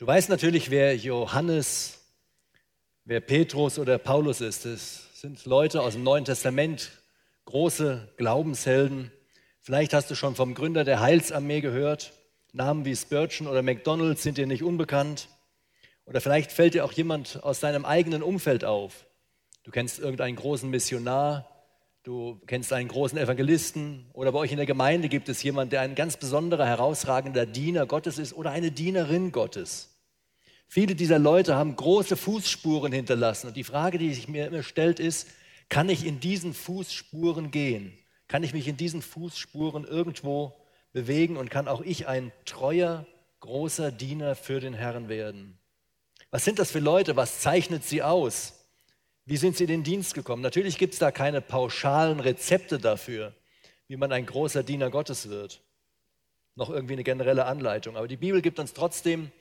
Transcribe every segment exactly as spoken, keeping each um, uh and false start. Du weißt natürlich, wer Johannes, wer Petrus oder Paulus ist. Das sind Leute aus dem Neuen Testament, große Glaubenshelden. Vielleicht hast du schon vom Gründer der Heilsarmee gehört. Namen wie Spurgeon oder McDonald's sind dir nicht unbekannt. Oder vielleicht fällt dir auch jemand aus deinem eigenen Umfeld auf. Du kennst irgendeinen großen Missionar, du kennst einen großen Evangelisten oder bei euch in der Gemeinde gibt es jemanden, der ein ganz besonderer, herausragender Diener Gottes ist oder eine Dienerin Gottes. Viele dieser Leute haben große Fußspuren hinterlassen und die Frage, die sich mir immer stellt, ist, kann ich in diesen Fußspuren gehen? Kann ich mich in diesen Fußspuren irgendwo bewegen und kann auch ich ein treuer, großer Diener für den Herrn werden? Was sind das für Leute? Was zeichnet sie aus? Wie sind sie in den Dienst gekommen? Natürlich gibt es da keine pauschalen Rezepte dafür, wie man ein großer Diener Gottes wird. Noch irgendwie eine generelle Anleitung. Aber die Bibel gibt uns trotzdem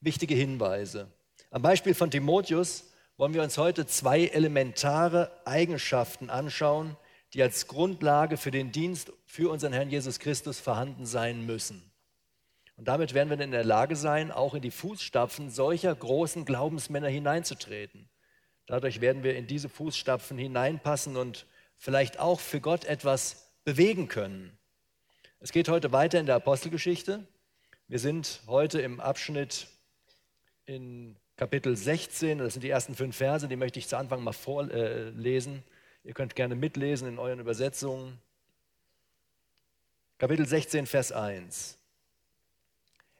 wichtige Hinweise. Am Beispiel von Timotheus wollen wir uns heute zwei elementare Eigenschaften anschauen, die als Grundlage für den Dienst für unseren Herrn Jesus Christus vorhanden sein müssen. Und damit werden wir in der Lage sein, auch in die Fußstapfen solcher großen Glaubensmänner hineinzutreten. Dadurch werden wir in diese Fußstapfen hineinpassen und vielleicht auch für Gott etwas bewegen können. Es geht heute weiter in der Apostelgeschichte. Wir sind heute im Abschnitt in Kapitel sechzehn, das sind die ersten fünf Verse, die möchte ich zu Anfang mal vorlesen. Ihr könnt gerne mitlesen in euren Übersetzungen. Kapitel sechzehn, Vers eins.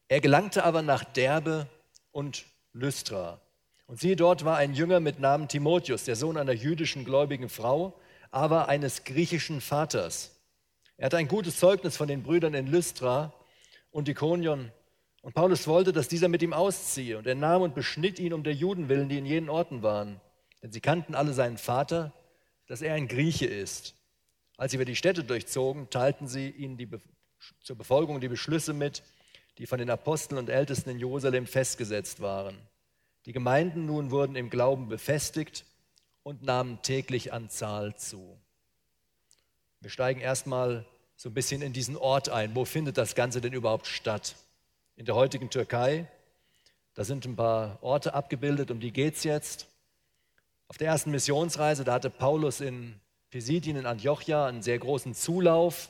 Er gelangte aber nach Derbe und Lystra. Und siehe, dort war ein Jünger mit Namen Timotheus, der Sohn einer jüdischen gläubigen Frau, aber eines griechischen Vaters. Er hatte ein gutes Zeugnis von den Brüdern in Lystra und Ikonion. Und Paulus wollte, dass dieser mit ihm ausziehe. Und er nahm und beschnitt ihn um der Juden willen, die in jenen Orten waren. Denn sie kannten alle seinen Vater, dass er ein Grieche ist. Als sie über die Städte durchzogen, teilten sie ihnen die Be- zur Befolgung die Beschlüsse mit, die von den Aposteln und Ältesten in Jerusalem festgesetzt waren. Die Gemeinden nun wurden im Glauben befestigt und nahmen täglich an Zahl zu. Wir steigen erstmal so ein bisschen in diesen Ort ein. Wo findet das Ganze denn überhaupt statt? In der heutigen Türkei, da sind ein paar Orte abgebildet, um die geht es jetzt. Auf der ersten Missionsreise, da hatte Paulus in Pisidien in Antiochia einen sehr großen Zulauf.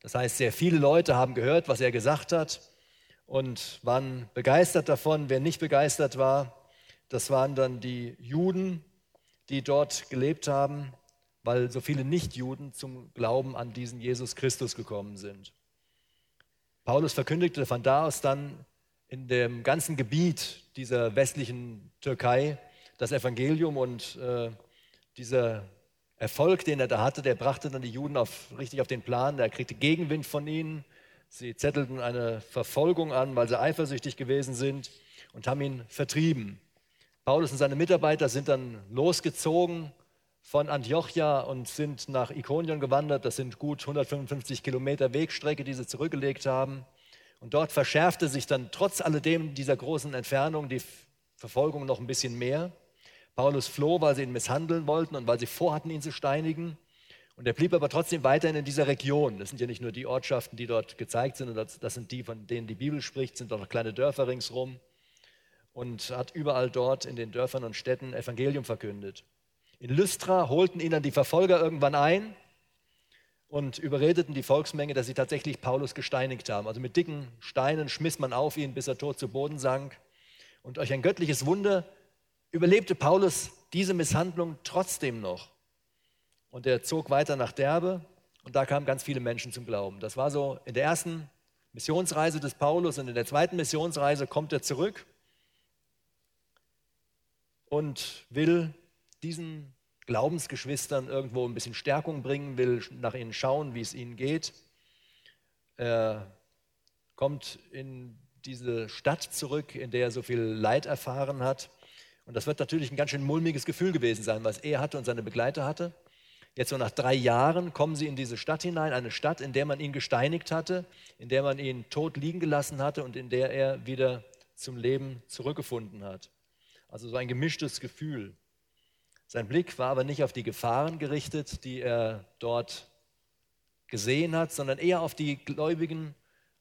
Das heißt, sehr viele Leute haben gehört, was er gesagt hat und waren begeistert davon. Wer nicht begeistert war, das waren dann die Juden, die dort gelebt haben, weil so viele Nichtjuden zum Glauben an diesen Jesus Christus gekommen sind. Paulus verkündigte von da aus dann in dem ganzen Gebiet dieser westlichen Türkei das Evangelium und äh, dieser Erfolg, den er da hatte, der brachte dann die Juden auf, richtig auf den Plan. Er kriegte Gegenwind von ihnen. Sie zettelten eine Verfolgung an, weil sie eifersüchtig gewesen sind und haben ihn vertrieben. Paulus und seine Mitarbeiter sind dann losgezogen von Antiochia und sind nach Ikonion gewandert. Das sind gut hundertfünfundfünfzig Kilometer Wegstrecke, die sie zurückgelegt haben. Und dort verschärfte sich dann trotz alledem dieser großen Entfernung die Verfolgung noch ein bisschen mehr. Paulus floh, weil sie ihn misshandeln wollten und weil sie vorhatten, ihn zu steinigen. Und er blieb aber trotzdem weiterhin in dieser Region. Das sind ja nicht nur die Ortschaften, die dort gezeigt sind, das sind die, von denen die Bibel spricht, sind auch noch kleine Dörfer ringsrum. Und hat überall dort in den Dörfern und Städten Evangelium verkündet. In Lystra holten ihn dann die Verfolger irgendwann ein und überredeten die Volksmenge, dass sie tatsächlich Paulus gesteinigt haben. Also mit dicken Steinen schmiss man auf ihn, bis er tot zu Boden sank. Und durch ein göttliches Wunder überlebte Paulus diese Misshandlung trotzdem noch. Und er zog weiter nach Derbe und da kamen ganz viele Menschen zum Glauben. Das war so in der ersten Missionsreise des Paulus und in der zweiten Missionsreise kommt er zurück und will diesen Glaubensgeschwistern irgendwo ein bisschen Stärkung bringen, will nach ihnen schauen, wie es ihnen geht. Er kommt in diese Stadt zurück, in der er so viel Leid erfahren hat. Und das wird natürlich ein ganz schön mulmiges Gefühl gewesen sein, was er hatte und seine Begleiter hatte. Jetzt so nach drei Jahren kommen sie in diese Stadt hinein, eine Stadt, in der man ihn gesteinigt hatte, in der man ihn tot liegen gelassen hatte und in der er wieder zum Leben zurückgefunden hat. Also so ein gemischtes Gefühl. Sein Blick war aber nicht auf die Gefahren gerichtet, die er dort gesehen hat, sondern eher auf die Gläubigen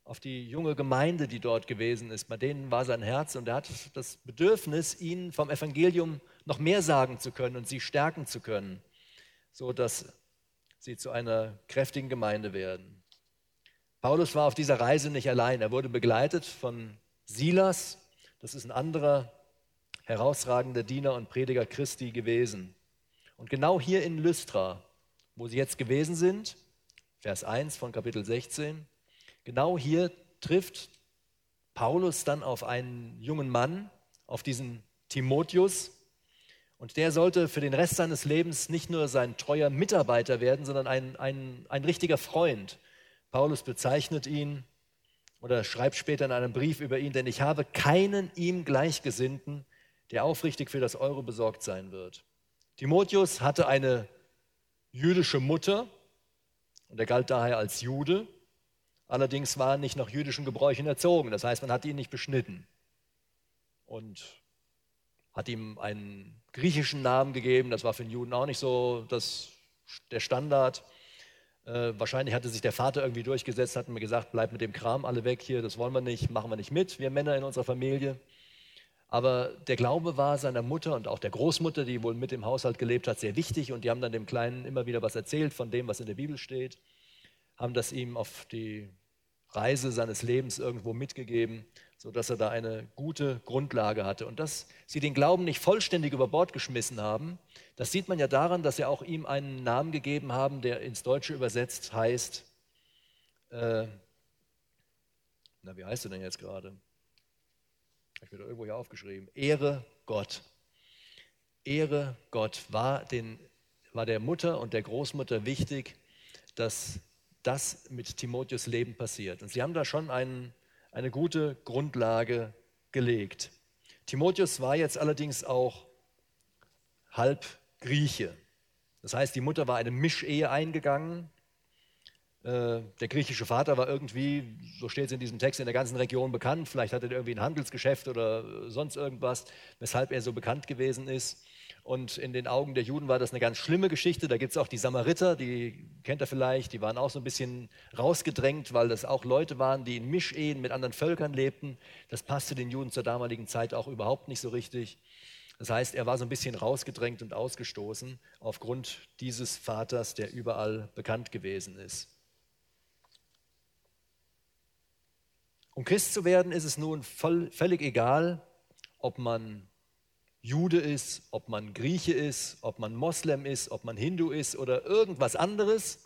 auf die junge Gemeinde, die dort gewesen ist. Bei denen war sein Herz und er hat das Bedürfnis, ihnen vom Evangelium noch mehr sagen zu können und sie stärken zu können, so dass sie zu einer kräftigen Gemeinde werden. Paulus war auf dieser Reise nicht allein. Er wurde begleitet von Silas. Das ist ein anderer herausragender Diener und Prediger Christi gewesen. Und genau hier in Lystra, wo sie jetzt gewesen sind, Vers eins von Kapitel sechzehn, genau hier trifft Paulus dann auf einen jungen Mann, auf diesen Timotheus. Und der sollte für den Rest seines Lebens nicht nur sein treuer Mitarbeiter werden, sondern ein, ein, ein richtiger Freund. Paulus bezeichnet ihn oder schreibt später in einem Brief über ihn, denn ich habe keinen ihm Gleichgesinnten, der aufrichtig für das Eure besorgt sein wird. Timotheus hatte eine jüdische Mutter und er galt daher als Jude. Allerdings war er nicht nach jüdischen Gebräuchen erzogen, das heißt, man hat ihn nicht beschnitten und hat ihm einen griechischen Namen gegeben, das war für den Juden auch nicht so das, der Standard. Äh, wahrscheinlich hatte sich der Vater irgendwie durchgesetzt, hat mir gesagt, bleibt mit dem Kram alle weg hier, das wollen wir nicht, machen wir nicht mit, wir Männer in unserer Familie. Aber der Glaube war seiner Mutter und auch der Großmutter, die wohl mit im Haushalt gelebt hat, sehr wichtig und die haben dann dem Kleinen immer wieder was erzählt von dem, was in der Bibel steht. Haben das ihm auf die Reise seines Lebens irgendwo mitgegeben, sodass er da eine gute Grundlage hatte. Und dass sie den Glauben nicht vollständig über Bord geschmissen haben, das sieht man ja daran, dass sie auch ihm einen Namen gegeben haben, der ins Deutsche übersetzt heißt, äh, na wie heißt er denn jetzt gerade? Habe ich mir da irgendwo hier aufgeschrieben. Ehre Gott. Ehre Gott war, den, war der Mutter und der Großmutter wichtig, dass das mit Timotheus Leben passiert. Und sie haben da schon einen, eine gute Grundlage gelegt. Timotheus war jetzt allerdings auch halb Grieche. Das heißt, die Mutter war eine Mischehe eingegangen. Äh, der griechische Vater war irgendwie, so steht es in diesem Text, in der ganzen Region bekannt. Vielleicht hatte er irgendwie ein Handelsgeschäft oder sonst irgendwas, weshalb er so bekannt gewesen ist. Und in den Augen der Juden war das eine ganz schlimme Geschichte. Da gibt es auch die Samariter, die kennt ihr vielleicht, die waren auch so ein bisschen rausgedrängt, weil das auch Leute waren, die in Mischehen mit anderen Völkern lebten. Das passte den Juden zur damaligen Zeit auch überhaupt nicht so richtig. Das heißt, er war so ein bisschen rausgedrängt und ausgestoßen aufgrund dieses Vaters, der überall bekannt gewesen ist. Um Christ zu werden, ist es nun voll, völlig egal, ob man Jude ist, ob man Grieche ist, ob man Moslem ist, ob man Hindu ist oder irgendwas anderes.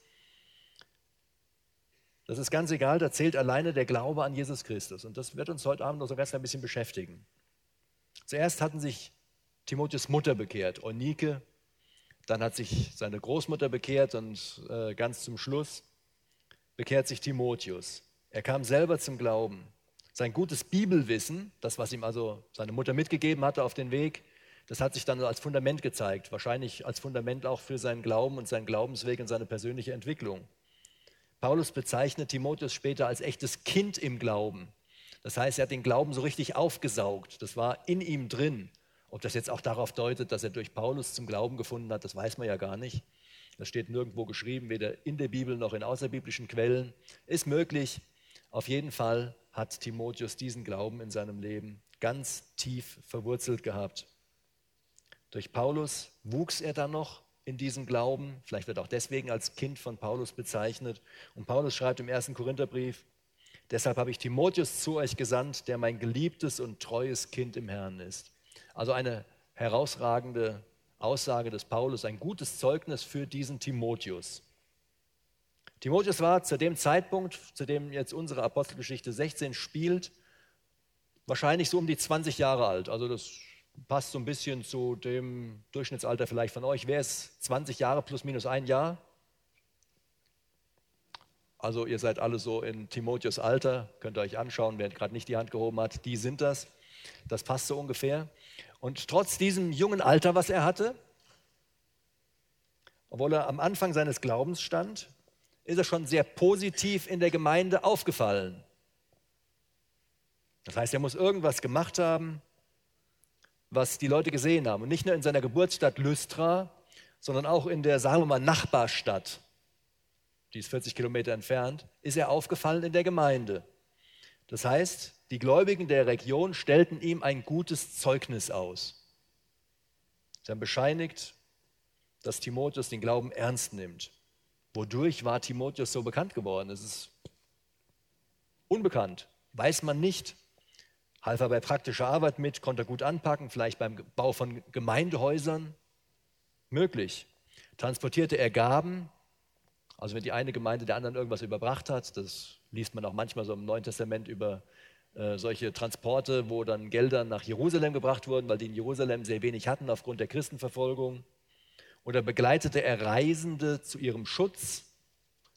Das ist ganz egal, da zählt alleine der Glaube an Jesus Christus. Und das wird uns heute Abend noch so ganz ein bisschen beschäftigen. Zuerst hatten sich Timotheus' Mutter bekehrt, Eunike. Dann hat sich seine Großmutter bekehrt und äh, ganz zum Schluss bekehrt sich Timotheus. Er kam selber zum Glauben. Sein gutes Bibelwissen, das, was ihm also seine Mutter mitgegeben hatte auf den Weg, das hat sich dann als Fundament gezeigt, wahrscheinlich als Fundament auch für seinen Glauben und seinen Glaubensweg und seine persönliche Entwicklung. Paulus bezeichnet Timotheus später als echtes Kind im Glauben. Das heißt, er hat den Glauben so richtig aufgesaugt, das war in ihm drin. Ob das jetzt auch darauf deutet, dass er durch Paulus zum Glauben gefunden hat, das weiß man ja gar nicht. Das steht nirgendwo geschrieben, weder in der Bibel noch in außerbiblischen Quellen. Ist möglich, auf jeden Fall hat Timotheus diesen Glauben in seinem Leben ganz tief verwurzelt gehabt. Durch Paulus wuchs er dann noch in diesem Glauben, vielleicht wird auch deswegen als Kind von Paulus bezeichnet. Und Paulus schreibt im ersten Korintherbrief, deshalb habe ich Timotheus zu euch gesandt, der mein geliebtes und treues Kind im Herrn ist. Also eine herausragende Aussage des Paulus, ein gutes Zeugnis für diesen Timotheus. Timotheus war zu dem Zeitpunkt, zu dem jetzt unsere Apostelgeschichte sechzehn spielt, wahrscheinlich so um die zwanzig Jahre alt. Also das passt so ein bisschen zu dem Durchschnittsalter vielleicht von euch. Wer ist zwanzig Jahre plus minus ein Jahr? Also ihr seid alle so in Timotheus Alter, könnt ihr euch anschauen, wer gerade nicht die Hand gehoben hat, die sind das. Das passt so ungefähr. Und trotz diesem jungen Alter, was er hatte, obwohl er am Anfang seines Glaubens stand, ist er schon sehr positiv in der Gemeinde aufgefallen. Das heißt, er muss irgendwas gemacht haben, was die Leute gesehen haben. Und nicht nur in seiner Geburtsstadt Lystra, sondern auch in der, sagen wir mal, Nachbarstadt, die ist vierzig Kilometer entfernt, ist er aufgefallen in der Gemeinde. Das heißt, die Gläubigen der Region stellten ihm ein gutes Zeugnis aus. Sie haben bescheinigt, dass Timotheus den Glauben ernst nimmt. Wodurch war Timotheus so bekannt geworden? Es ist unbekannt, weiß man nicht. Half er bei praktischer Arbeit mit, konnte er gut anpacken, vielleicht beim Bau von Gemeindehäusern. Möglich. Transportierte er Gaben, also wenn die eine Gemeinde der anderen irgendwas überbracht hat, das liest man auch manchmal so im Neuen Testament über äh, solche Transporte, wo dann Gelder nach Jerusalem gebracht wurden, weil die in Jerusalem sehr wenig hatten aufgrund der Christenverfolgung. Oder begleitete er Reisende zu ihrem Schutz,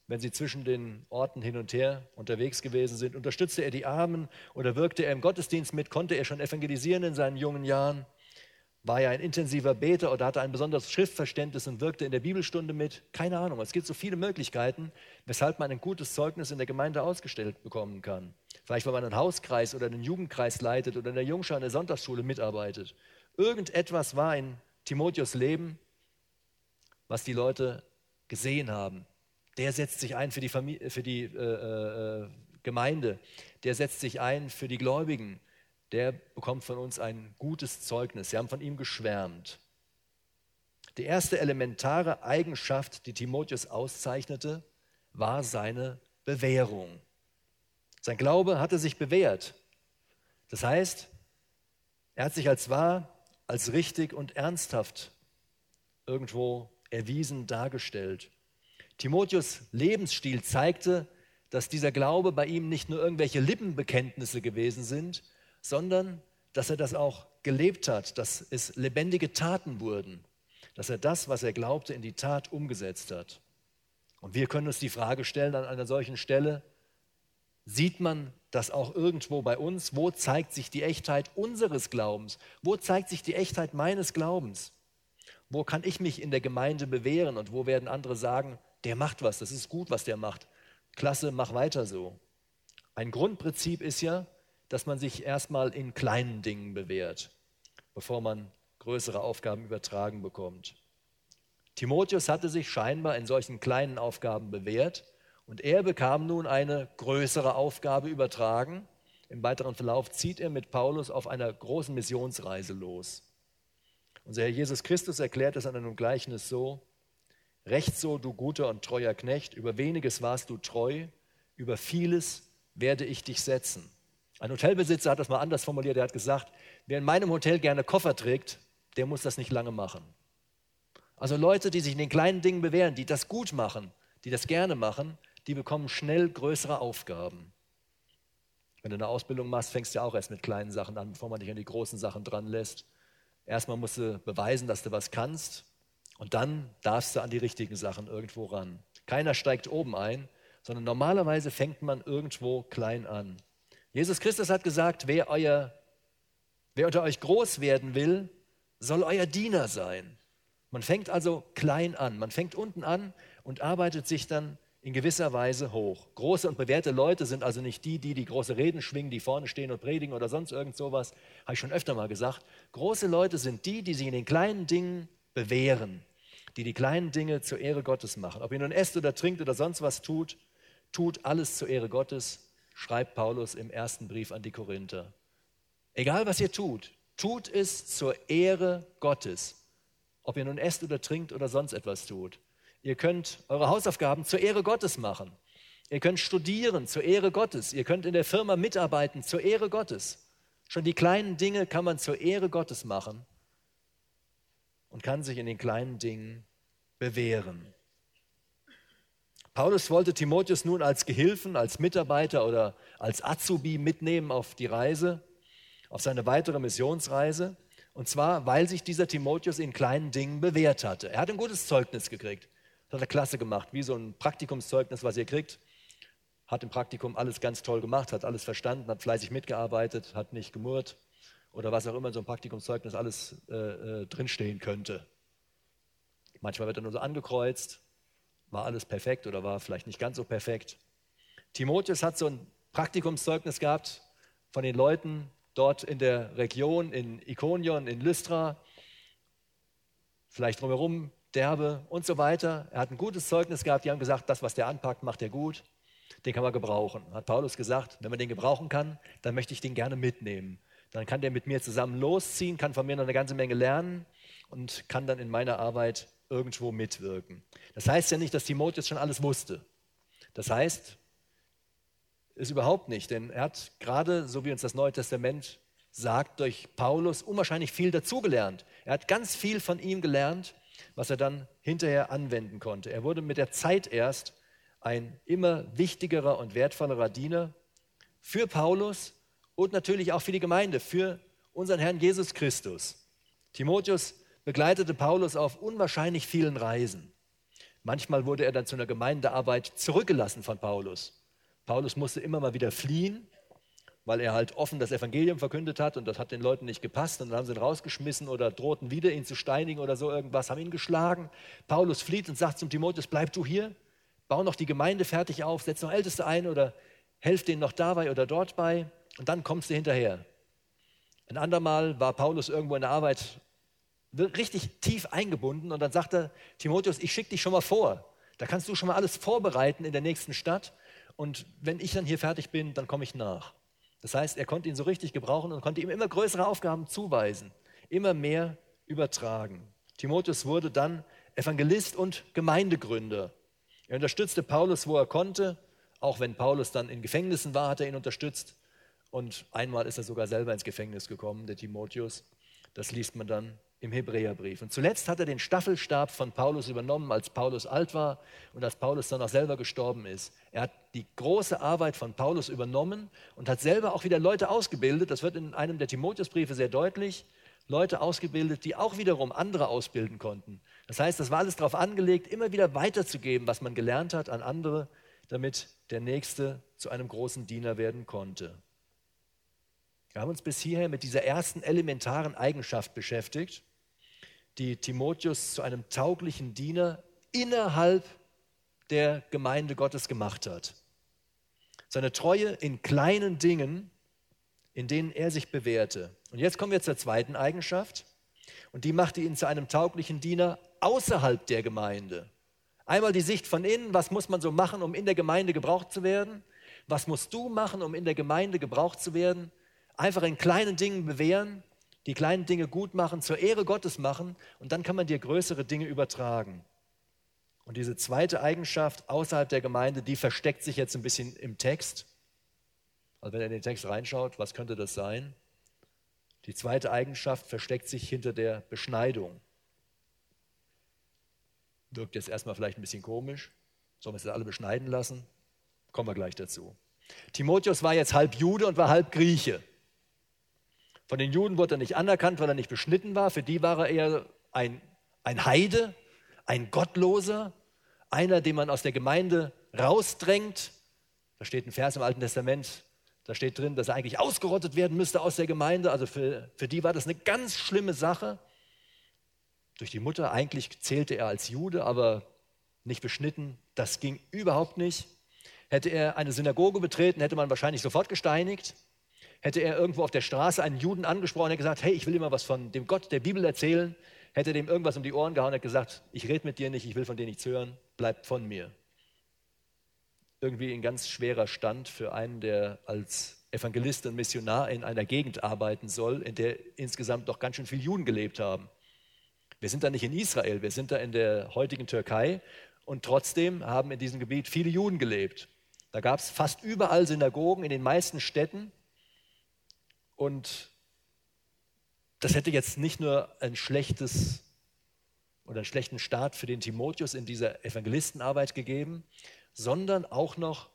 wenn sie zwischen den Orten hin und her unterwegs gewesen sind? Unterstützte er die Armen oder wirkte er im Gottesdienst mit? Konnte er schon evangelisieren in seinen jungen Jahren? War er ein intensiver Beter oder hatte ein besonderes Schriftverständnis und wirkte in der Bibelstunde mit? Keine Ahnung, es gibt so viele Möglichkeiten, weshalb man ein gutes Zeugnis in der Gemeinde ausgestellt bekommen kann. Vielleicht, weil man einen Hauskreis oder einen Jugendkreis leitet oder in der Jungschar, in der Sonntagsschule mitarbeitet. Irgendetwas war in Timotheus' Leben, was die Leute gesehen haben. Der setzt sich ein für die, Familie, für die äh, äh, Gemeinde, der setzt sich ein für die Gläubigen. Der bekommt von uns ein gutes Zeugnis. Sie haben von ihm geschwärmt. Die erste elementare Eigenschaft, die Timotheus auszeichnete, war seine Bewährung. Sein Glaube hatte sich bewährt. Das heißt, er hat sich als wahr, als richtig und ernsthaft irgendwo erwiesen dargestellt. Timotheus' Lebensstil zeigte, dass dieser Glaube bei ihm nicht nur irgendwelche Lippenbekenntnisse gewesen sind, sondern dass er das auch gelebt hat, dass es lebendige Taten wurden, dass er das, was er glaubte, in die Tat umgesetzt hat. Und wir können uns die Frage stellen an einer solchen Stelle, sieht man das auch irgendwo bei uns? Wo zeigt sich die Echtheit unseres Glaubens? Wo zeigt sich die Echtheit meines Glaubens? Wo kann ich mich in der Gemeinde bewähren und wo werden andere sagen, der macht was, das ist gut, was der macht. Klasse, mach weiter so. Ein Grundprinzip ist ja, dass man sich erstmal in kleinen Dingen bewährt, bevor man größere Aufgaben übertragen bekommt. Timotheus hatte sich scheinbar in solchen kleinen Aufgaben bewährt und er bekam nun eine größere Aufgabe übertragen. Im weiteren Verlauf zieht er mit Paulus auf einer großen Missionsreise los. Unser Herr Jesus Christus erklärt es an einem Gleichnis so: Recht so, du guter und treuer Knecht, über weniges warst du treu, über vieles werde ich dich setzen. Ein Hotelbesitzer hat das mal anders formuliert, er hat gesagt, wer in meinem Hotel gerne Koffer trägt, der muss das nicht lange machen. Also Leute, die sich in den kleinen Dingen bewähren, die das gut machen, die das gerne machen, die bekommen schnell größere Aufgaben. Wenn du eine Ausbildung machst, fängst du ja auch erst mit kleinen Sachen an, bevor man dich an die großen Sachen dran lässt. Erstmal musst du beweisen, dass du was kannst und dann darfst du an die richtigen Sachen irgendwo ran. Keiner steigt oben ein, sondern normalerweise fängt man irgendwo klein an. Jesus Christus hat gesagt, wer, euer, wer unter euch groß werden will, soll euer Diener sein. Man fängt also klein an, man fängt unten an und arbeitet sich dann in gewisser Weise hoch. Große und bewährte Leute sind also nicht die, die die große Reden schwingen, die vorne stehen und predigen oder sonst irgend sowas, habe ich schon öfter mal gesagt. Große Leute sind die, die sich in den kleinen Dingen bewähren, die die kleinen Dinge zur Ehre Gottes machen. Ob ihr nun esst oder trinkt oder sonst was tut, tut alles zur Ehre Gottes, schreibt Paulus im ersten Brief an die Korinther. Egal, was ihr tut, tut es zur Ehre Gottes. Ob ihr nun esst oder trinkt oder sonst etwas tut. Ihr könnt eure Hausaufgaben zur Ehre Gottes machen. Ihr könnt studieren zur Ehre Gottes. Ihr könnt in der Firma mitarbeiten zur Ehre Gottes. Schon die kleinen Dinge kann man zur Ehre Gottes machen und kann sich in den kleinen Dingen bewähren. Paulus wollte Timotheus nun als Gehilfen, als Mitarbeiter oder als Azubi mitnehmen auf die Reise, auf seine weitere Missionsreise. Und zwar, weil sich dieser Timotheus in kleinen Dingen bewährt hatte. Er hat ein gutes Zeugnis gekriegt. Das hat er klasse gemacht, wie so ein Praktikumszeugnis, was ihr kriegt. Hat im Praktikum alles ganz toll gemacht, hat alles verstanden, hat fleißig mitgearbeitet, hat nicht gemurrt oder was auch immer in so einem Praktikumszeugnis alles äh, äh, drinstehen könnte. Manchmal wird er nur so angekreuzt. War alles perfekt oder war vielleicht nicht ganz so perfekt. Timotheus hat so ein Praktikumszeugnis gehabt von den Leuten dort in der Region, in Ikonion, in Lystra, vielleicht drumherum, Derbe und so weiter. Er hat ein gutes Zeugnis gehabt, die haben gesagt, das, was der anpackt, macht er gut. Den kann man gebrauchen. Hat Paulus gesagt, wenn man den gebrauchen kann, dann möchte ich den gerne mitnehmen. Dann kann der mit mir zusammen losziehen, kann von mir noch eine ganze Menge lernen und kann dann in meiner Arbeit irgendwo mitwirken. Das heißt ja nicht, dass Timotheus schon alles wusste. Das heißt es überhaupt nicht, denn er hat gerade, so wie uns das Neue Testament sagt, durch Paulus unwahrscheinlich viel dazugelernt. Er hat ganz viel von ihm gelernt, was er dann hinterher anwenden konnte. Er wurde mit der Zeit erst ein immer wichtigerer und wertvollerer Diener für Paulus und natürlich auch für die Gemeinde, für unseren Herrn Jesus Christus. Timotheus begleitete Paulus auf unwahrscheinlich vielen Reisen. Manchmal wurde er dann zu einer Gemeindearbeit zurückgelassen von Paulus. Paulus musste immer mal wieder fliehen, weil er halt offen das Evangelium verkündet hat und das hat den Leuten nicht gepasst und dann haben sie ihn rausgeschmissen oder drohten wieder, ihn zu steinigen oder so irgendwas, haben ihn geschlagen. Paulus flieht und sagt zum Timotheus, bleib du hier, bau noch die Gemeinde fertig auf, setz noch Älteste ein oder helf denen noch dabei oder dort bei und dann kommst du hinterher. Ein andermal war Paulus irgendwo in der Arbeit richtig tief eingebunden und dann sagt er, Timotheus, ich schicke dich schon mal vor, da kannst du schon mal alles vorbereiten in der nächsten Stadt und wenn ich dann hier fertig bin, dann komme ich nach. Das heißt, er konnte ihn so richtig gebrauchen und konnte ihm immer größere Aufgaben zuweisen, immer mehr übertragen. Timotheus wurde dann Evangelist und Gemeindegründer. Er unterstützte Paulus, wo er konnte. Auch wenn Paulus dann in Gefängnissen war, hat er ihn unterstützt. Und einmal ist er sogar selber ins Gefängnis gekommen, der Timotheus. Das liest man dann im Hebräerbrief. Und zuletzt hat er den Staffelstab von Paulus übernommen, als Paulus alt war und als Paulus dann auch selber gestorben ist. Er hat die große Arbeit von Paulus übernommen und hat selber auch wieder Leute ausgebildet. Das wird in einem der Timotheusbriefe sehr deutlich. Leute ausgebildet, die auch wiederum andere ausbilden konnten. Das heißt, das war alles darauf angelegt, immer wieder weiterzugeben, was man gelernt hat, an andere, damit der Nächste zu einem großen Diener werden konnte. Wir haben uns bis hierher mit dieser ersten elementaren Eigenschaft beschäftigt, die Timotheus zu einem tauglichen Diener innerhalb der Gemeinde Gottes gemacht hat. Seine Treue in kleinen Dingen, in denen er sich bewährte. Und jetzt kommen wir zur zweiten Eigenschaft und die machte ihn zu einem tauglichen Diener außerhalb der Gemeinde. Einmal die Sicht von innen, was muss man so machen, um in der Gemeinde gebraucht zu werden? Was musst du machen, um in der Gemeinde gebraucht zu werden? Einfach in kleinen Dingen bewähren, die kleinen Dinge gut machen, zur Ehre Gottes machen und dann kann man dir größere Dinge übertragen. Und diese zweite Eigenschaft außerhalb der Gemeinde, die versteckt sich jetzt ein bisschen im Text. Also wenn er in den Text reinschaut, was könnte das sein? Die zweite Eigenschaft versteckt sich hinter der Beschneidung. Wirkt jetzt erstmal vielleicht ein bisschen komisch. Sollen wir es jetzt alle beschneiden lassen? Kommen wir gleich dazu. Timotheus war jetzt halb Jude und war halb Grieche. Von den Juden wurde er nicht anerkannt, weil er nicht beschnitten war. Für die war er eher ein, ein Heide, ein Gottloser, einer, den man aus der Gemeinde rausdrängt. Da steht ein Vers im Alten Testament, da steht drin, dass er eigentlich ausgerottet werden müsste aus der Gemeinde. Also für, für die war das eine ganz schlimme Sache. Durch die Mutter, eigentlich zählte er als Jude, aber nicht beschnitten. Das ging überhaupt nicht. Hätte er eine Synagoge betreten, hätte man wahrscheinlich sofort gesteinigt. Hätte er irgendwo auf der Straße einen Juden angesprochen, hätte gesagt, hey, ich will dir mal was von dem Gott der Bibel erzählen. Hätte er dem irgendwas um die Ohren gehauen, hätte gesagt, ich rede mit dir nicht, ich will von dir nichts hören, bleib von mir. Irgendwie ein ganz schwerer Stand für einen, der als Evangelist und Missionar in einer Gegend arbeiten soll, in der insgesamt doch ganz schön viele Juden gelebt haben. Wir sind da nicht in Israel, wir sind da in der heutigen Türkei und trotzdem haben in diesem Gebiet viele Juden gelebt. Da gab es fast überall Synagogen in den meisten Städten und das hätte jetzt nicht nur ein schlechtes oder einen schlechten Start für den Timotheus in dieser Evangelistenarbeit gegeben, sondern auch noch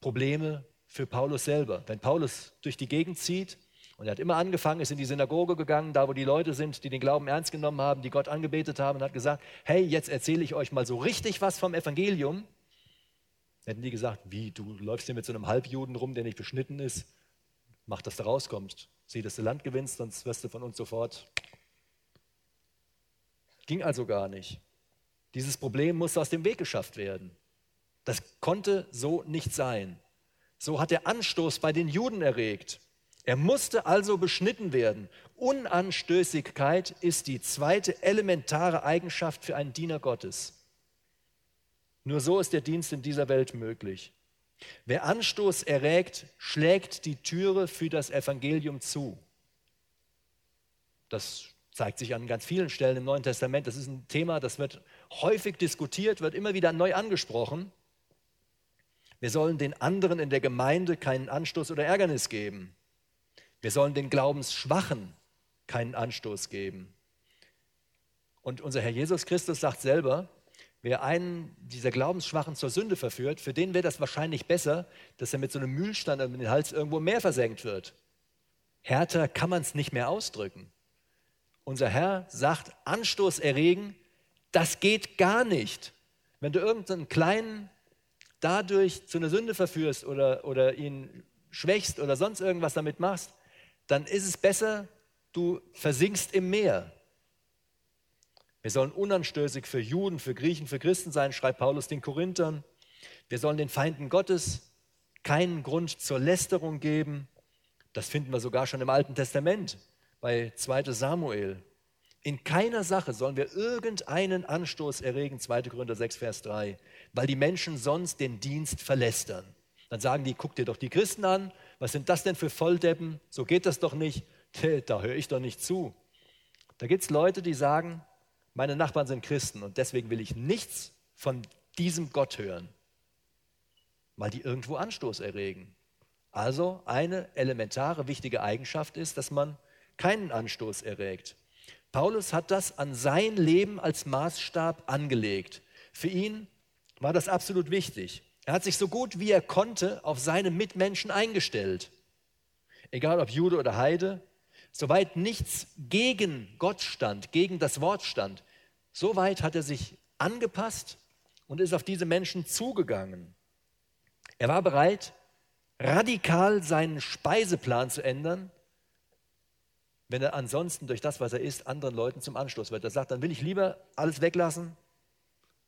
Probleme für Paulus selber. Wenn Paulus durch die Gegend zieht, und er hat immer angefangen, ist in die Synagoge gegangen, da wo die Leute sind, die den Glauben ernst genommen haben, die Gott angebetet haben und hat gesagt, hey, jetzt erzähle ich euch mal so richtig was vom Evangelium. Hätten die gesagt, wie, du läufst hier mit so einem Halbjuden rum, der nicht beschnitten ist, mach, dass du rauskommst, sieh, dass du Land gewinnst, sonst wirst du von uns sofort. Ging also gar nicht. Dieses Problem musste aus dem Weg geschafft werden. Das konnte so nicht sein. So hat er Anstoß bei den Juden erregt. Er musste also beschnitten werden. Unanstößigkeit ist die zweite elementare Eigenschaft für einen Diener Gottes. Nur so ist der Dienst in dieser Welt möglich. Wer Anstoß erregt, schlägt die Türe für das Evangelium zu. Das zeigt sich an ganz vielen Stellen im Neuen Testament. Das ist ein Thema, das wird häufig diskutiert, wird immer wieder neu angesprochen. Wir sollen den anderen in der Gemeinde keinen Anstoß oder Ärgernis geben. Wir sollen den Glaubensschwachen keinen Anstoß geben. Und unser Herr Jesus Christus sagt selber, wer einen dieser Glaubensschwachen zur Sünde verführt, für den wäre das wahrscheinlich besser, dass er mit so einem Mühlstein in den Hals irgendwo im Meer versenkt wird. Härter kann man es nicht mehr ausdrücken. Unser Herr sagt, Anstoß erregen, das geht gar nicht. Wenn du irgendeinen Kleinen dadurch zu einer Sünde verführst oder, oder ihn schwächst oder sonst irgendwas damit machst, dann ist es besser, du versinkst im Meer. Wir sollen unanstößig für Juden, für Griechen, für Christen sein, schreibt Paulus den Korinthern. Wir sollen den Feinden Gottes keinen Grund zur Lästerung geben. Das finden wir sogar schon im Alten Testament, bei zweiter Samuel. In keiner Sache sollen wir irgendeinen Anstoß erregen, zweiter Korinther sechs, Vers drei, weil die Menschen sonst den Dienst verlästern. Dann sagen die, guck dir doch die Christen an, was sind das denn für Volldeppen, so geht das doch nicht, da höre ich doch nicht zu. Da gibt es Leute, die sagen, meine Nachbarn sind Christen und deswegen will ich nichts von diesem Gott hören, weil die irgendwo Anstoß erregen. Also eine elementare, wichtige Eigenschaft ist, dass man keinen Anstoß erregt. Paulus hat das an sein Leben als Maßstab angelegt. Für ihn war das absolut wichtig. Er hat sich so gut wie er konnte auf seine Mitmenschen eingestellt. Egal ob Jude oder Heide, soweit nichts gegen Gott stand, gegen das Wort stand, soweit hat er sich angepasst und ist auf diese Menschen zugegangen. Er war bereit, radikal seinen Speiseplan zu ändern, wenn er ansonsten durch das, was er isst, anderen Leuten zum Anstoß wird. Er sagt, dann will ich lieber alles weglassen,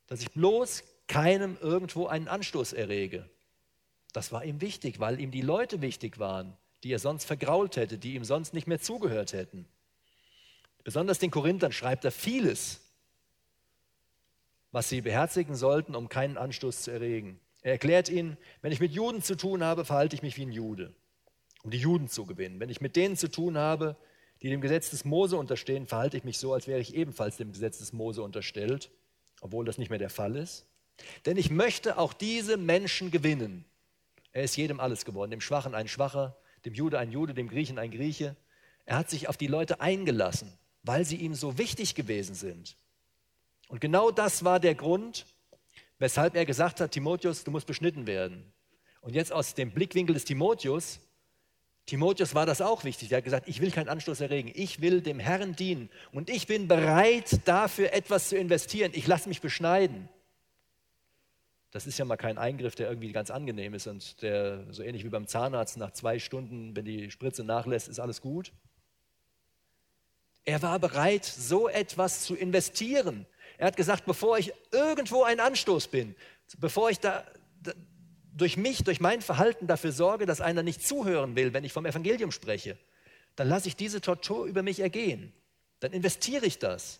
dass ich bloß keinem irgendwo einen Anstoß errege. Das war ihm wichtig, weil ihm die Leute wichtig waren, die er sonst vergrault hätte, die ihm sonst nicht mehr zugehört hätten. Besonders den Korinthern schreibt er vieles, was sie beherzigen sollten, um keinen Anstoß zu erregen. Er erklärt ihnen, wenn ich mit Juden zu tun habe, verhalte ich mich wie ein Jude, um die Juden zu gewinnen. Wenn ich mit denen zu tun habe, die dem Gesetz des Mose unterstehen, verhalte ich mich so, als wäre ich ebenfalls dem Gesetz des Mose unterstellt, obwohl das nicht mehr der Fall ist. Denn ich möchte auch diese Menschen gewinnen. Er ist jedem alles geworden, dem Schwachen ein Schwacher, dem Jude ein Jude, dem Griechen ein Grieche. Er hat sich auf die Leute eingelassen, weil sie ihm so wichtig gewesen sind. Und genau das war der Grund, weshalb er gesagt hat, Timotheus, du musst beschnitten werden. Und jetzt aus dem Blickwinkel des Timotheus, Timotheus war das auch wichtig. Er hat gesagt, ich will keinen Anstoß erregen, ich will dem Herrn dienen und ich bin bereit, dafür etwas zu investieren. Ich lasse mich beschneiden. Das ist ja mal kein Eingriff, der irgendwie ganz angenehm ist und der so ähnlich wie beim Zahnarzt nach zwei Stunden, wenn die Spritze nachlässt, ist alles gut. Er war bereit, so etwas zu investieren. Er hat gesagt, bevor ich irgendwo ein Anstoß bin, bevor ich da, da durch mich, durch mein Verhalten dafür sorge, dass einer nicht zuhören will, wenn ich vom Evangelium spreche, dann lasse ich diese Tortur über mich ergehen. Dann investiere ich das.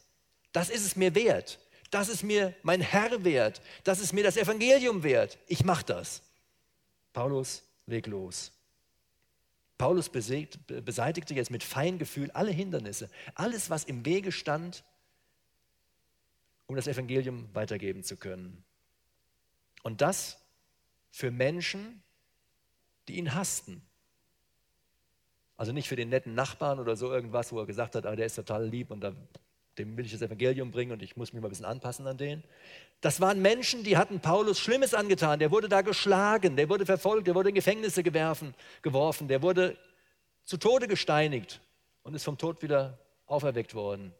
Das ist es mir wert. Das ist mir mein Herr wert, das ist mir das Evangelium wert, ich mache das. Paulus legt los. Paulus beseitigte jetzt mit Feingefühl alle Hindernisse, alles, was im Wege stand, um das Evangelium weitergeben zu können. Und das für Menschen, die ihn hassten. Also nicht für den netten Nachbarn oder so irgendwas, wo er gesagt hat, ah, der ist total lieb und da... dem will ich das Evangelium bringen und ich muss mich mal ein bisschen anpassen an den. Das waren Menschen, die hatten Paulus Schlimmes angetan. Der wurde da geschlagen, der wurde verfolgt, der wurde in Gefängnisse geworfen, der wurde zu Tode gesteinigt und ist vom Tod wieder auferweckt worden.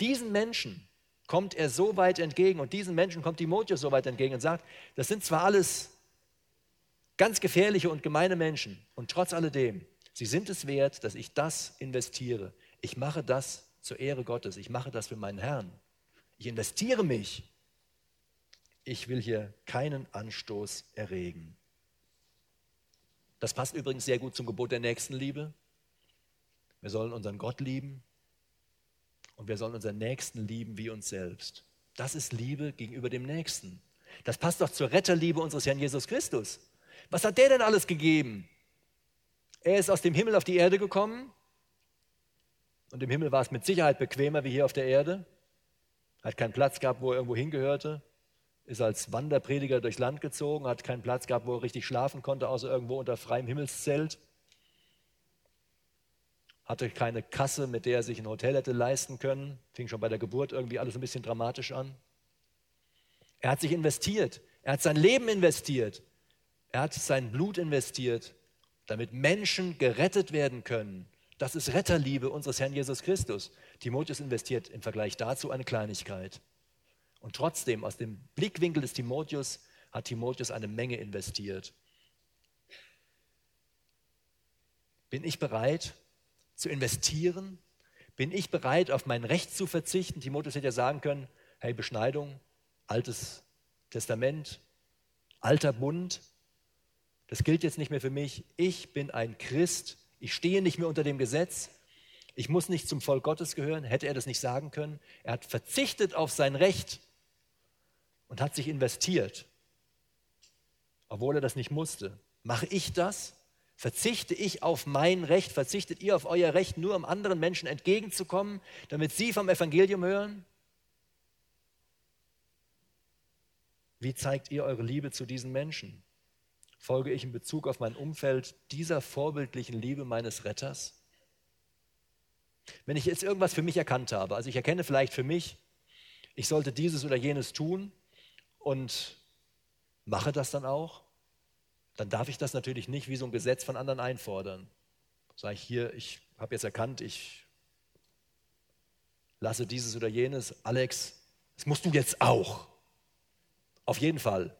Diesen Menschen kommt er so weit entgegen und diesen Menschen kommt Timotheus so weit entgegen und sagt, das sind zwar alles ganz gefährliche und gemeine Menschen und trotz alledem, sie sind es wert, dass ich das investiere. Ich mache das zur Ehre Gottes. Ich mache das für meinen Herrn. Ich investiere mich. Ich will hier keinen Anstoß erregen. Das passt übrigens sehr gut zum Gebot der Nächstenliebe. Wir sollen unseren Gott lieben und wir sollen unseren Nächsten lieben wie uns selbst. Das ist Liebe gegenüber dem Nächsten. Das passt doch zur Retterliebe unseres Herrn Jesus Christus. Was hat der denn alles gegeben? Er ist aus dem Himmel auf die Erde gekommen und im Himmel war es mit Sicherheit bequemer wie hier auf der Erde. Hat keinen Platz gehabt, wo er irgendwo hingehörte. Ist als Wanderprediger durchs Land gezogen, hat keinen Platz gehabt, wo er richtig schlafen konnte, außer irgendwo unter freiem Himmelszelt. Hatte keine Kasse, mit der er sich ein Hotel hätte leisten können. Fing schon bei der Geburt irgendwie alles ein bisschen dramatisch an. Er hat sich investiert. Er hat sein Leben investiert. Er hat sein Blut investiert, damit Menschen gerettet werden können. Das ist Retterliebe unseres Herrn Jesus Christus. Timotheus investiert im Vergleich dazu eine Kleinigkeit. Und trotzdem, aus dem Blickwinkel des Timotheus, hat Timotheus eine Menge investiert. Bin ich bereit zu investieren? Bin ich bereit, auf mein Recht zu verzichten? Timotheus hätte ja sagen können, hey, Beschneidung, Altes Testament, alter Bund, das gilt jetzt nicht mehr für mich. Ich bin ein Christ, ich stehe nicht mehr unter dem Gesetz, ich muss nicht zum Volk Gottes gehören. Hätte er das nicht sagen können? Er hat verzichtet auf sein Recht und hat sich investiert, obwohl er das nicht musste. Mache ich das? Verzichte ich auf mein Recht? Verzichtet ihr auf euer Recht, nur um anderen Menschen entgegenzukommen, damit sie vom Evangelium hören? Wie zeigt ihr eure Liebe zu diesen Menschen? Folge ich in Bezug auf mein Umfeld dieser vorbildlichen Liebe meines Retters? Wenn ich jetzt irgendwas für mich erkannt habe, also ich erkenne vielleicht für mich, ich sollte dieses oder jenes tun und mache das dann auch, dann darf ich das natürlich nicht wie so ein Gesetz von anderen einfordern. Sage ich hier, ich habe jetzt erkannt, ich lasse dieses oder jenes. Alex, das musst du jetzt auch. Auf jeden Fall.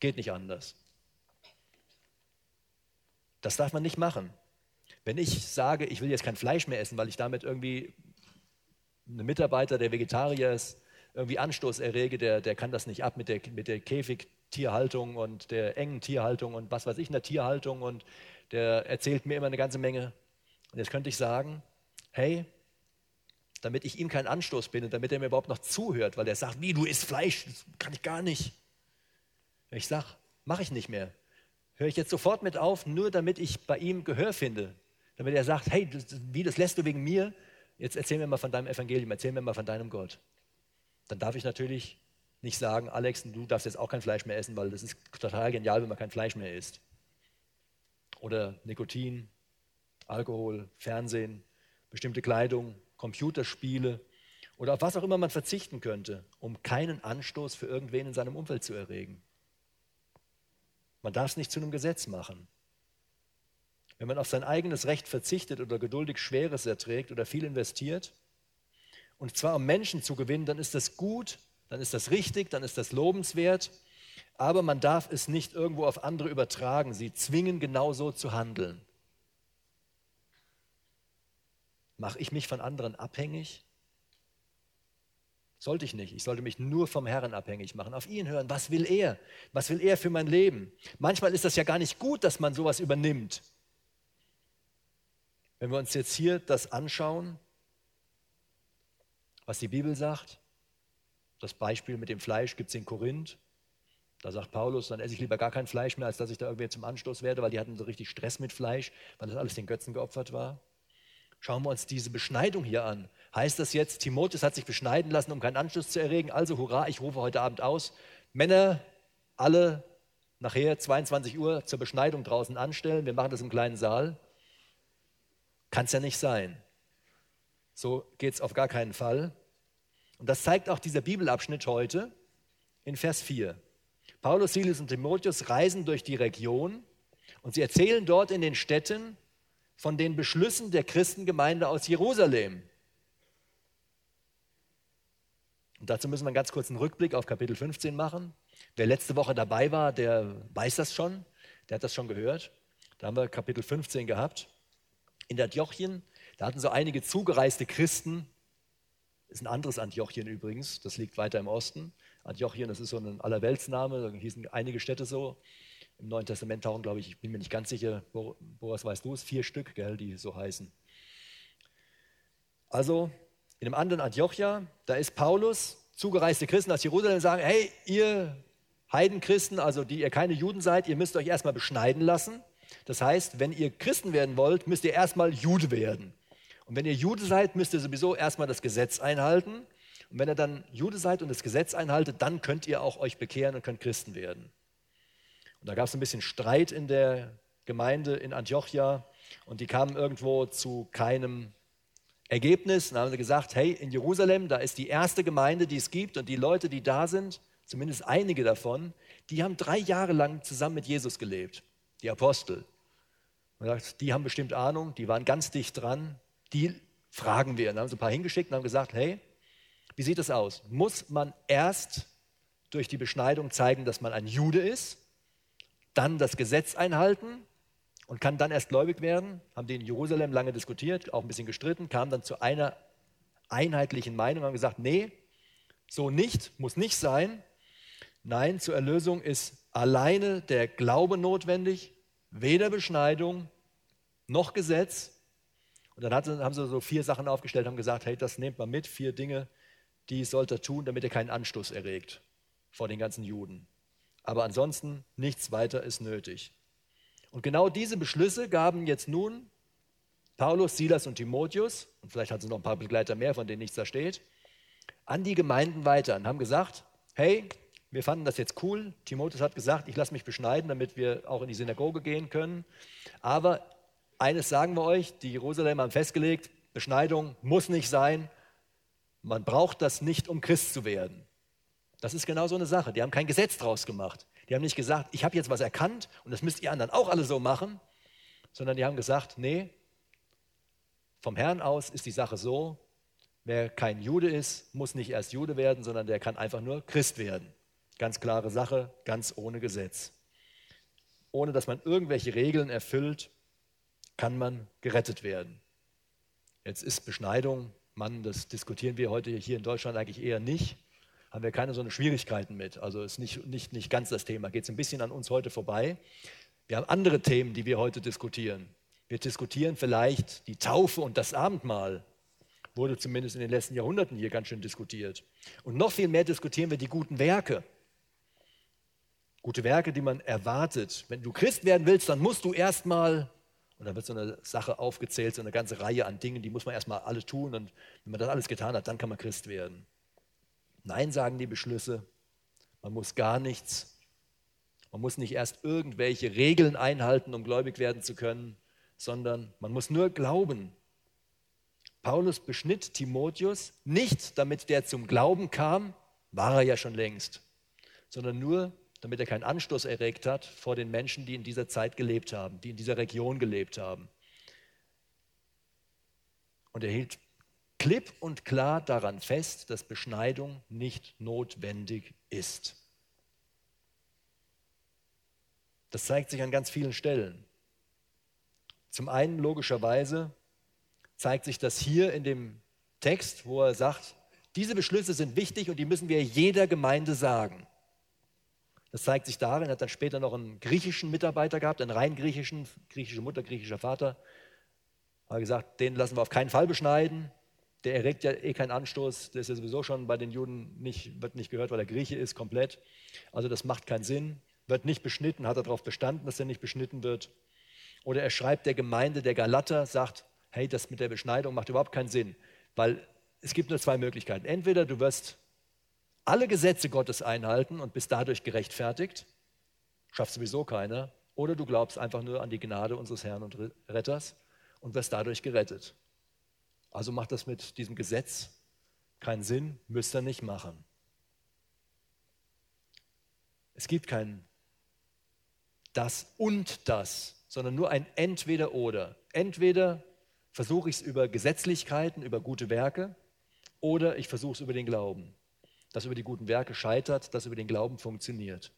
Geht nicht anders. Das darf man nicht machen. Wenn ich sage, ich will jetzt kein Fleisch mehr essen, weil ich damit irgendwie einen Mitarbeiter, der Vegetarier ist, irgendwie Anstoß errege, der, der kann das nicht ab mit der, mit der Käfig. Tierhaltung und der engen Tierhaltung und was weiß ich, einer Tierhaltung und der erzählt mir immer eine ganze Menge. Und jetzt könnte ich sagen, hey, damit ich ihm kein Anstoß bin und damit er mir überhaupt noch zuhört, weil der sagt, wie, du isst Fleisch, das kann ich gar nicht. Ich sage, mache ich nicht mehr. Höre ich jetzt sofort mit auf, nur damit ich bei ihm Gehör finde. Damit er sagt, hey, das, wie, das lässt du wegen mir? Jetzt erzähl mir mal von deinem Evangelium, erzähl mir mal von deinem Gott. Dann darf ich natürlich nicht sagen, Alex, du darfst jetzt auch kein Fleisch mehr essen, weil das ist total genial, wenn man kein Fleisch mehr isst. Oder Nikotin, Alkohol, Fernsehen, bestimmte Kleidung, Computerspiele oder auf was auch immer man verzichten könnte, um keinen Anstoß für irgendwen in seinem Umfeld zu erregen. Man darf es nicht zu einem Gesetz machen. Wenn man auf sein eigenes Recht verzichtet oder geduldig Schweres erträgt oder viel investiert, und zwar um Menschen zu gewinnen, dann ist das gut, dann ist das richtig, dann ist das lobenswert, aber man darf es nicht irgendwo auf andere übertragen, sie zwingen, genauso zu handeln. Mache ich mich von anderen abhängig? Sollte ich nicht. Ich sollte mich nur vom Herrn abhängig machen, auf ihn hören. Was will er? Was will er für mein Leben? Manchmal ist das ja gar nicht gut, dass man sowas übernimmt. Wenn wir uns jetzt hier das anschauen, was die Bibel sagt, das Beispiel mit dem Fleisch gibt es in Korinth. Da sagt Paulus, dann esse ich lieber gar kein Fleisch mehr, als dass ich da irgendwie zum Anstoß werde, weil die hatten so richtig Stress mit Fleisch, weil das alles den Götzen geopfert war. Schauen wir uns diese Beschneidung hier an. Heißt das jetzt, Timotheus hat sich beschneiden lassen, um keinen Anstoß zu erregen? Also hurra, ich rufe heute Abend aus, Männer, alle nachher zweiundzwanzig Uhr zur Beschneidung draußen anstellen. Wir machen das im kleinen Saal. Kann es ja nicht sein. So geht es auf gar keinen Fall. Und das zeigt auch dieser Bibelabschnitt heute in Vers vier. Paulus, Silas und Timotheus reisen durch die Region und sie erzählen dort in den Städten von den Beschlüssen der Christengemeinde aus Jerusalem. Und dazu müssen wir einen ganz kurzen Rückblick auf Kapitel fünfzehn machen. Wer letzte Woche dabei war, der weiß das schon, der hat das schon gehört. Da haben wir Kapitel fünfzehn gehabt. In Antiochien, da hatten so einige zugereiste Christen, ist ein anderes Antiochien übrigens, das liegt weiter im Osten. Antiochien, das ist so ein Allerweltsname, da hießen einige Städte so. Im Neuen Testament tauchen, glaube ich, ich bin mir nicht ganz sicher, Boris, weißt du es, vier Stück, gell, die so heißen. Also, in einem anderen Antiochia, da ist Paulus, zugereiste Christen aus Jerusalem sagen, hey, ihr Heidenchristen, also die ihr keine Juden seid, ihr müsst euch erstmal beschneiden lassen. Das heißt, wenn ihr Christen werden wollt, müsst ihr erstmal Jude werden. Und wenn ihr Jude seid, müsst ihr sowieso erstmal das Gesetz einhalten. Und wenn ihr dann Jude seid und das Gesetz einhaltet, dann könnt ihr auch euch bekehren und könnt Christen werden. Und da gab es ein bisschen Streit in der Gemeinde in Antiochia und die kamen irgendwo zu keinem Ergebnis. Dann haben sie gesagt, hey, in Jerusalem, da ist die erste Gemeinde, die es gibt und die Leute, die da sind, zumindest einige davon, die haben drei Jahre lang zusammen mit Jesus gelebt, die Apostel. Man sagt, die haben bestimmt Ahnung, die waren ganz dicht dran, die fragen wir. Und dann haben sie ein paar hingeschickt und haben gesagt, hey, wie sieht das aus? Muss man erst durch die Beschneidung zeigen, dass man ein Jude ist, dann das Gesetz einhalten und kann dann erst gläubig werden? Haben die in Jerusalem lange diskutiert, auch ein bisschen gestritten, kamen dann zu einer einheitlichen Meinung und haben gesagt, nee, so nicht, muss nicht sein. Nein, zur Erlösung ist alleine der Glaube notwendig, weder Beschneidung noch Gesetz. Und dann haben sie so vier Sachen aufgestellt, haben gesagt, hey, das nehmt mal mit, vier Dinge, die sollt ihr tun, damit ihr keinen Anstoß erregt vor den ganzen Juden. Aber ansonsten nichts weiter ist nötig. Und genau diese Beschlüsse gaben jetzt nun Paulus, Silas und Timotheus, und vielleicht hatten sie noch ein paar Begleiter mehr, von denen nichts da steht, an die Gemeinden weiter und haben gesagt, hey, wir fanden das jetzt cool. Timotheus hat gesagt, ich lasse mich beschneiden, damit wir auch in die Synagoge gehen können. Aber eines sagen wir euch, die Jerusalemer haben festgelegt, Beschneidung muss nicht sein. Man braucht das nicht, um Christ zu werden. Das ist genau so eine Sache. Die haben kein Gesetz draus gemacht. Die haben nicht gesagt, ich habe jetzt was erkannt und das müsst ihr anderen auch alle so machen, sondern die haben gesagt, nee, vom Herrn aus ist die Sache so, wer kein Jude ist, muss nicht erst Jude werden, sondern der kann einfach nur Christ werden. Ganz klare Sache, ganz ohne Gesetz. Ohne dass man irgendwelche Regeln erfüllt, kann man gerettet werden. Jetzt ist Beschneidung, Mann, das diskutieren wir heute hier in Deutschland eigentlich eher nicht. Haben wir keine so eine Schwierigkeiten mit. Also ist nicht, nicht, nicht ganz das Thema. Geht es ein bisschen an uns heute vorbei. Wir haben andere Themen, die wir heute diskutieren. Wir diskutieren vielleicht die Taufe und das Abendmahl. Wurde zumindest in den letzten Jahrhunderten hier ganz schön diskutiert. Und noch viel mehr diskutieren wir die guten Werke. Gute Werke, die man erwartet. Wenn du Christ werden willst, dann musst du erstmal... Und dann wird so eine Sache aufgezählt, so eine ganze Reihe an Dingen, die muss man erstmal alle tun. Und wenn man das alles getan hat, dann kann man Christ werden. Nein, sagen die Beschlüsse. Man muss gar nichts. Man muss nicht erst irgendwelche Regeln einhalten, um gläubig werden zu können, sondern man muss nur glauben. Paulus beschnitt Timotheus nicht, damit der zum Glauben kam, war er ja schon längst, sondern nur, damit er keinen Anstoß erregt hat vor den Menschen, die in dieser Zeit gelebt haben, die in dieser Region gelebt haben. Und er hielt klipp und klar daran fest, dass Beschneidung nicht notwendig ist. Das zeigt sich an ganz vielen Stellen. Zum einen logischerweise zeigt sich das hier in dem Text, wo er sagt, diese Beschlüsse sind wichtig und die müssen wir jeder Gemeinde sagen. Das zeigt sich darin, er hat dann später noch einen griechischen Mitarbeiter gehabt, einen rein griechischen, griechische Mutter, griechischer Vater. Er hat gesagt, den lassen wir auf keinen Fall beschneiden. Der erregt ja eh keinen Anstoß. Der ist ja sowieso schon bei den Juden nicht, wird nicht gehört, weil er Grieche ist, komplett. Also das macht keinen Sinn. Wird nicht beschnitten, hat er darauf bestanden, dass er nicht beschnitten wird. Oder er schreibt der Gemeinde der Galater, sagt, hey, das mit der Beschneidung macht überhaupt keinen Sinn. Weil es gibt nur zwei Möglichkeiten. Entweder du wirst alle Gesetze Gottes einhalten und bist dadurch gerechtfertigt, schafft sowieso keiner, oder du glaubst einfach nur an die Gnade unseres Herrn und Retters und wirst dadurch gerettet. Also macht das mit diesem Gesetz keinen Sinn, müsst ihr nicht machen. Es gibt kein das und das, sondern nur ein Entweder-Oder. Entweder versuche ich es über Gesetzlichkeiten, über gute Werke, oder ich versuche es über den Glauben. Das über die guten Werke scheitert, das über den Glauben funktioniert.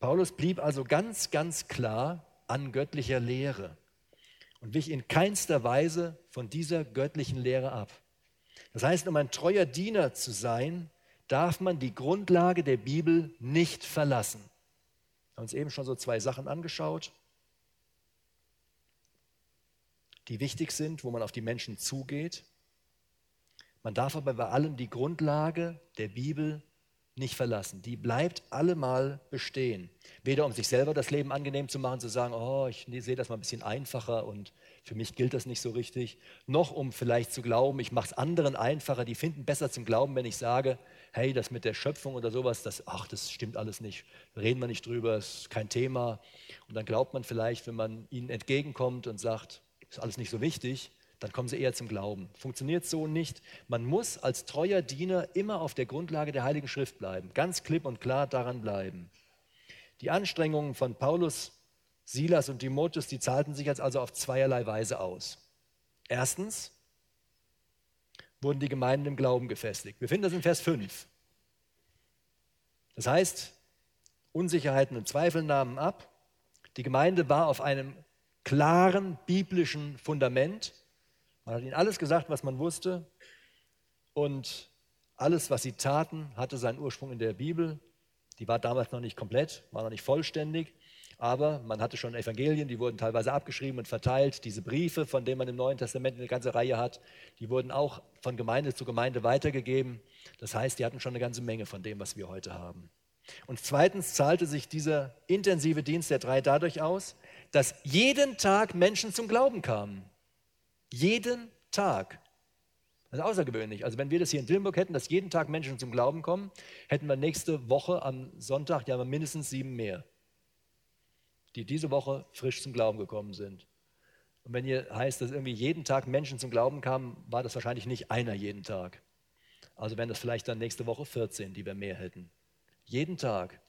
Paulus blieb also ganz, ganz klar an göttlicher Lehre und wich in keinster Weise von dieser göttlichen Lehre ab. Das heißt, um ein treuer Diener zu sein, darf man die Grundlage der Bibel nicht verlassen. Wir haben uns eben schon so zwei Sachen angeschaut, die wichtig sind, wo man auf die Menschen zugeht. Man darf aber bei allem die Grundlage der Bibel nicht verlassen. Die bleibt allemal bestehen. Weder um sich selber das Leben angenehm zu machen, zu sagen, oh, ich sehe das mal ein bisschen einfacher und für mich gilt das nicht so richtig, noch um vielleicht zu glauben, ich mache es anderen einfacher, die finden besser zum Glauben, wenn ich sage, hey, das mit der Schöpfung oder sowas, das, ach, das stimmt alles nicht, reden wir nicht drüber, ist kein Thema. Und dann glaubt man vielleicht, wenn man ihnen entgegenkommt und sagt, ist alles nicht so wichtig, dann kommen sie eher zum Glauben. Funktioniert so nicht. Man muss als treuer Diener immer auf der Grundlage der Heiligen Schrift bleiben, ganz klipp und klar daran bleiben. Die Anstrengungen von Paulus, Silas und Timotheus, die zahlten sich jetzt also auf zweierlei Weise aus. Erstens wurden die Gemeinden im Glauben gefestigt. Wir finden das in Vers fünf. Das heißt, Unsicherheiten und Zweifel nahmen ab. Die Gemeinde war auf einem klaren biblischen Fundament. Man hat ihnen alles gesagt, was man wusste, und alles, was sie taten, hatte seinen Ursprung in der Bibel. Die war damals noch nicht komplett, war noch nicht vollständig, aber man hatte schon Evangelien, die wurden teilweise abgeschrieben und verteilt. Diese Briefe, von denen man im Neuen Testament eine ganze Reihe hat, die wurden auch von Gemeinde zu Gemeinde weitergegeben. Das heißt, die hatten schon eine ganze Menge von dem, was wir heute haben. Und zweitens zahlte sich dieser intensive Dienst der drei dadurch aus, dass jeden Tag Menschen zum Glauben kamen. Jeden Tag. Das ist außergewöhnlich. Also wenn wir das hier in Dillenburg hätten, dass jeden Tag Menschen zum Glauben kommen, hätten wir nächste Woche am Sonntag ja mindestens sieben mehr, die diese Woche frisch zum Glauben gekommen sind. Und wenn hier heißt, dass irgendwie jeden Tag Menschen zum Glauben kamen, war das wahrscheinlich nicht einer jeden Tag. Also wären das vielleicht dann nächste Woche vierzehn, die wir mehr hätten. Jeden Tag.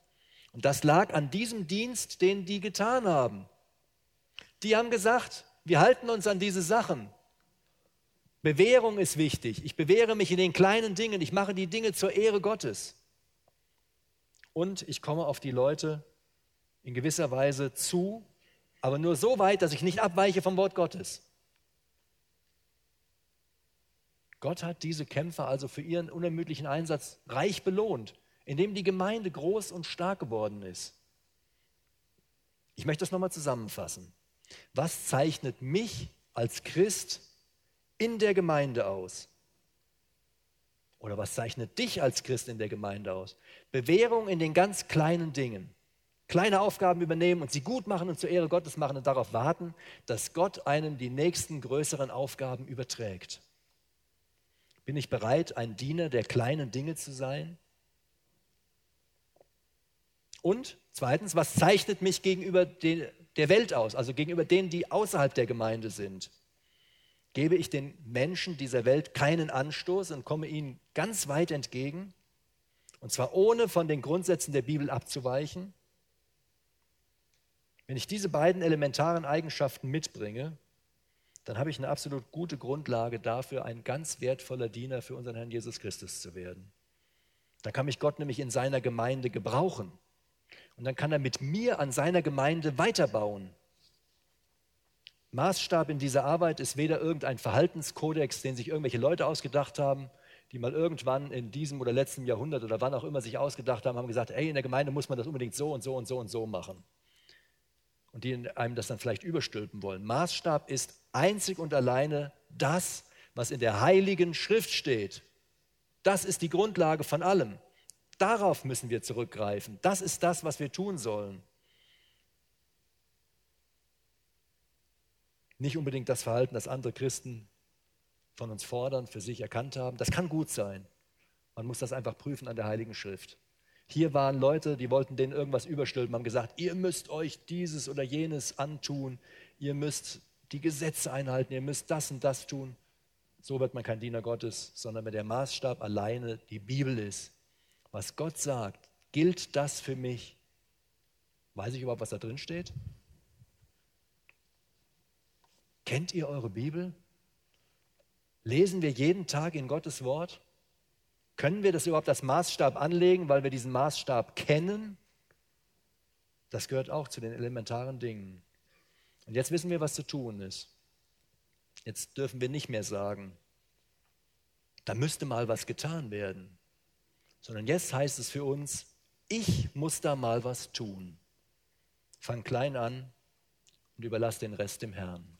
Und das lag an diesem Dienst, den die getan haben. Die haben gesagt, wir halten uns an diese Sachen. Bewährung ist wichtig. Ich bewähre mich in den kleinen Dingen. Ich mache die Dinge zur Ehre Gottes. Und ich komme auf die Leute in gewisser Weise zu, aber nur so weit, dass ich nicht abweiche vom Wort Gottes. Gott hat diese Kämpfer also für ihren unermüdlichen Einsatz reich belohnt, indem die Gemeinde groß und stark geworden ist. Ich möchte das nochmal zusammenfassen. Was zeichnet mich als Christ in der Gemeinde aus? Oder was zeichnet dich als Christ in der Gemeinde aus? Bewährung in den ganz kleinen Dingen. Kleine Aufgaben übernehmen und sie gut machen und zur Ehre Gottes machen und darauf warten, dass Gott einem die nächsten größeren Aufgaben überträgt. Bin ich bereit, ein Diener der kleinen Dinge zu sein? Und zweitens, was zeichnet mich gegenüber den der Welt aus, also gegenüber denen, die außerhalb der Gemeinde sind? Gebe ich den Menschen dieser Welt keinen Anstoß und komme ihnen ganz weit entgegen, und zwar ohne von den Grundsätzen der Bibel abzuweichen? Wenn ich diese beiden elementaren Eigenschaften mitbringe, dann habe ich eine absolut gute Grundlage dafür, ein ganz wertvoller Diener für unseren Herrn Jesus Christus zu werden. Dann kann mich Gott nämlich in seiner Gemeinde gebrauchen. Und dann kann er mit mir an seiner Gemeinde weiterbauen. Maßstab in dieser Arbeit ist weder irgendein Verhaltenskodex, den sich irgendwelche Leute ausgedacht haben, die mal irgendwann in diesem oder letzten Jahrhundert oder wann auch immer sich ausgedacht haben, haben gesagt, ey, in der Gemeinde muss man das unbedingt so und so und so und so machen. Und die einem das dann vielleicht überstülpen wollen. Maßstab ist einzig und alleine das, was in der Heiligen Schrift steht. Das ist die Grundlage von allem. Darauf müssen wir zurückgreifen. Das ist das, was wir tun sollen. Nicht unbedingt das Verhalten, das andere Christen von uns fordern, für sich erkannt haben. Das kann gut sein. Man muss das einfach prüfen an der Heiligen Schrift. Hier waren Leute, die wollten denen irgendwas überstülpen, haben gesagt, ihr müsst euch dieses oder jenes antun, ihr müsst die Gesetze einhalten, ihr müsst das und das tun. So wird man kein Diener Gottes, sondern wenn der Maßstab alleine die Bibel ist, was Gott sagt, gilt das für mich. Weiß ich überhaupt, was da drin steht? Kennt ihr eure Bibel? Lesen wir jeden Tag in Gottes Wort? Können wir das überhaupt als Maßstab anlegen, weil wir diesen Maßstab kennen? Das gehört auch zu den elementaren Dingen. Und jetzt wissen wir, was zu tun ist. Jetzt dürfen wir nicht mehr sagen, da müsste mal was getan werden. Sondern jetzt heißt es für uns, ich muss da mal was tun. Fang klein an und überlass den Rest dem Herrn.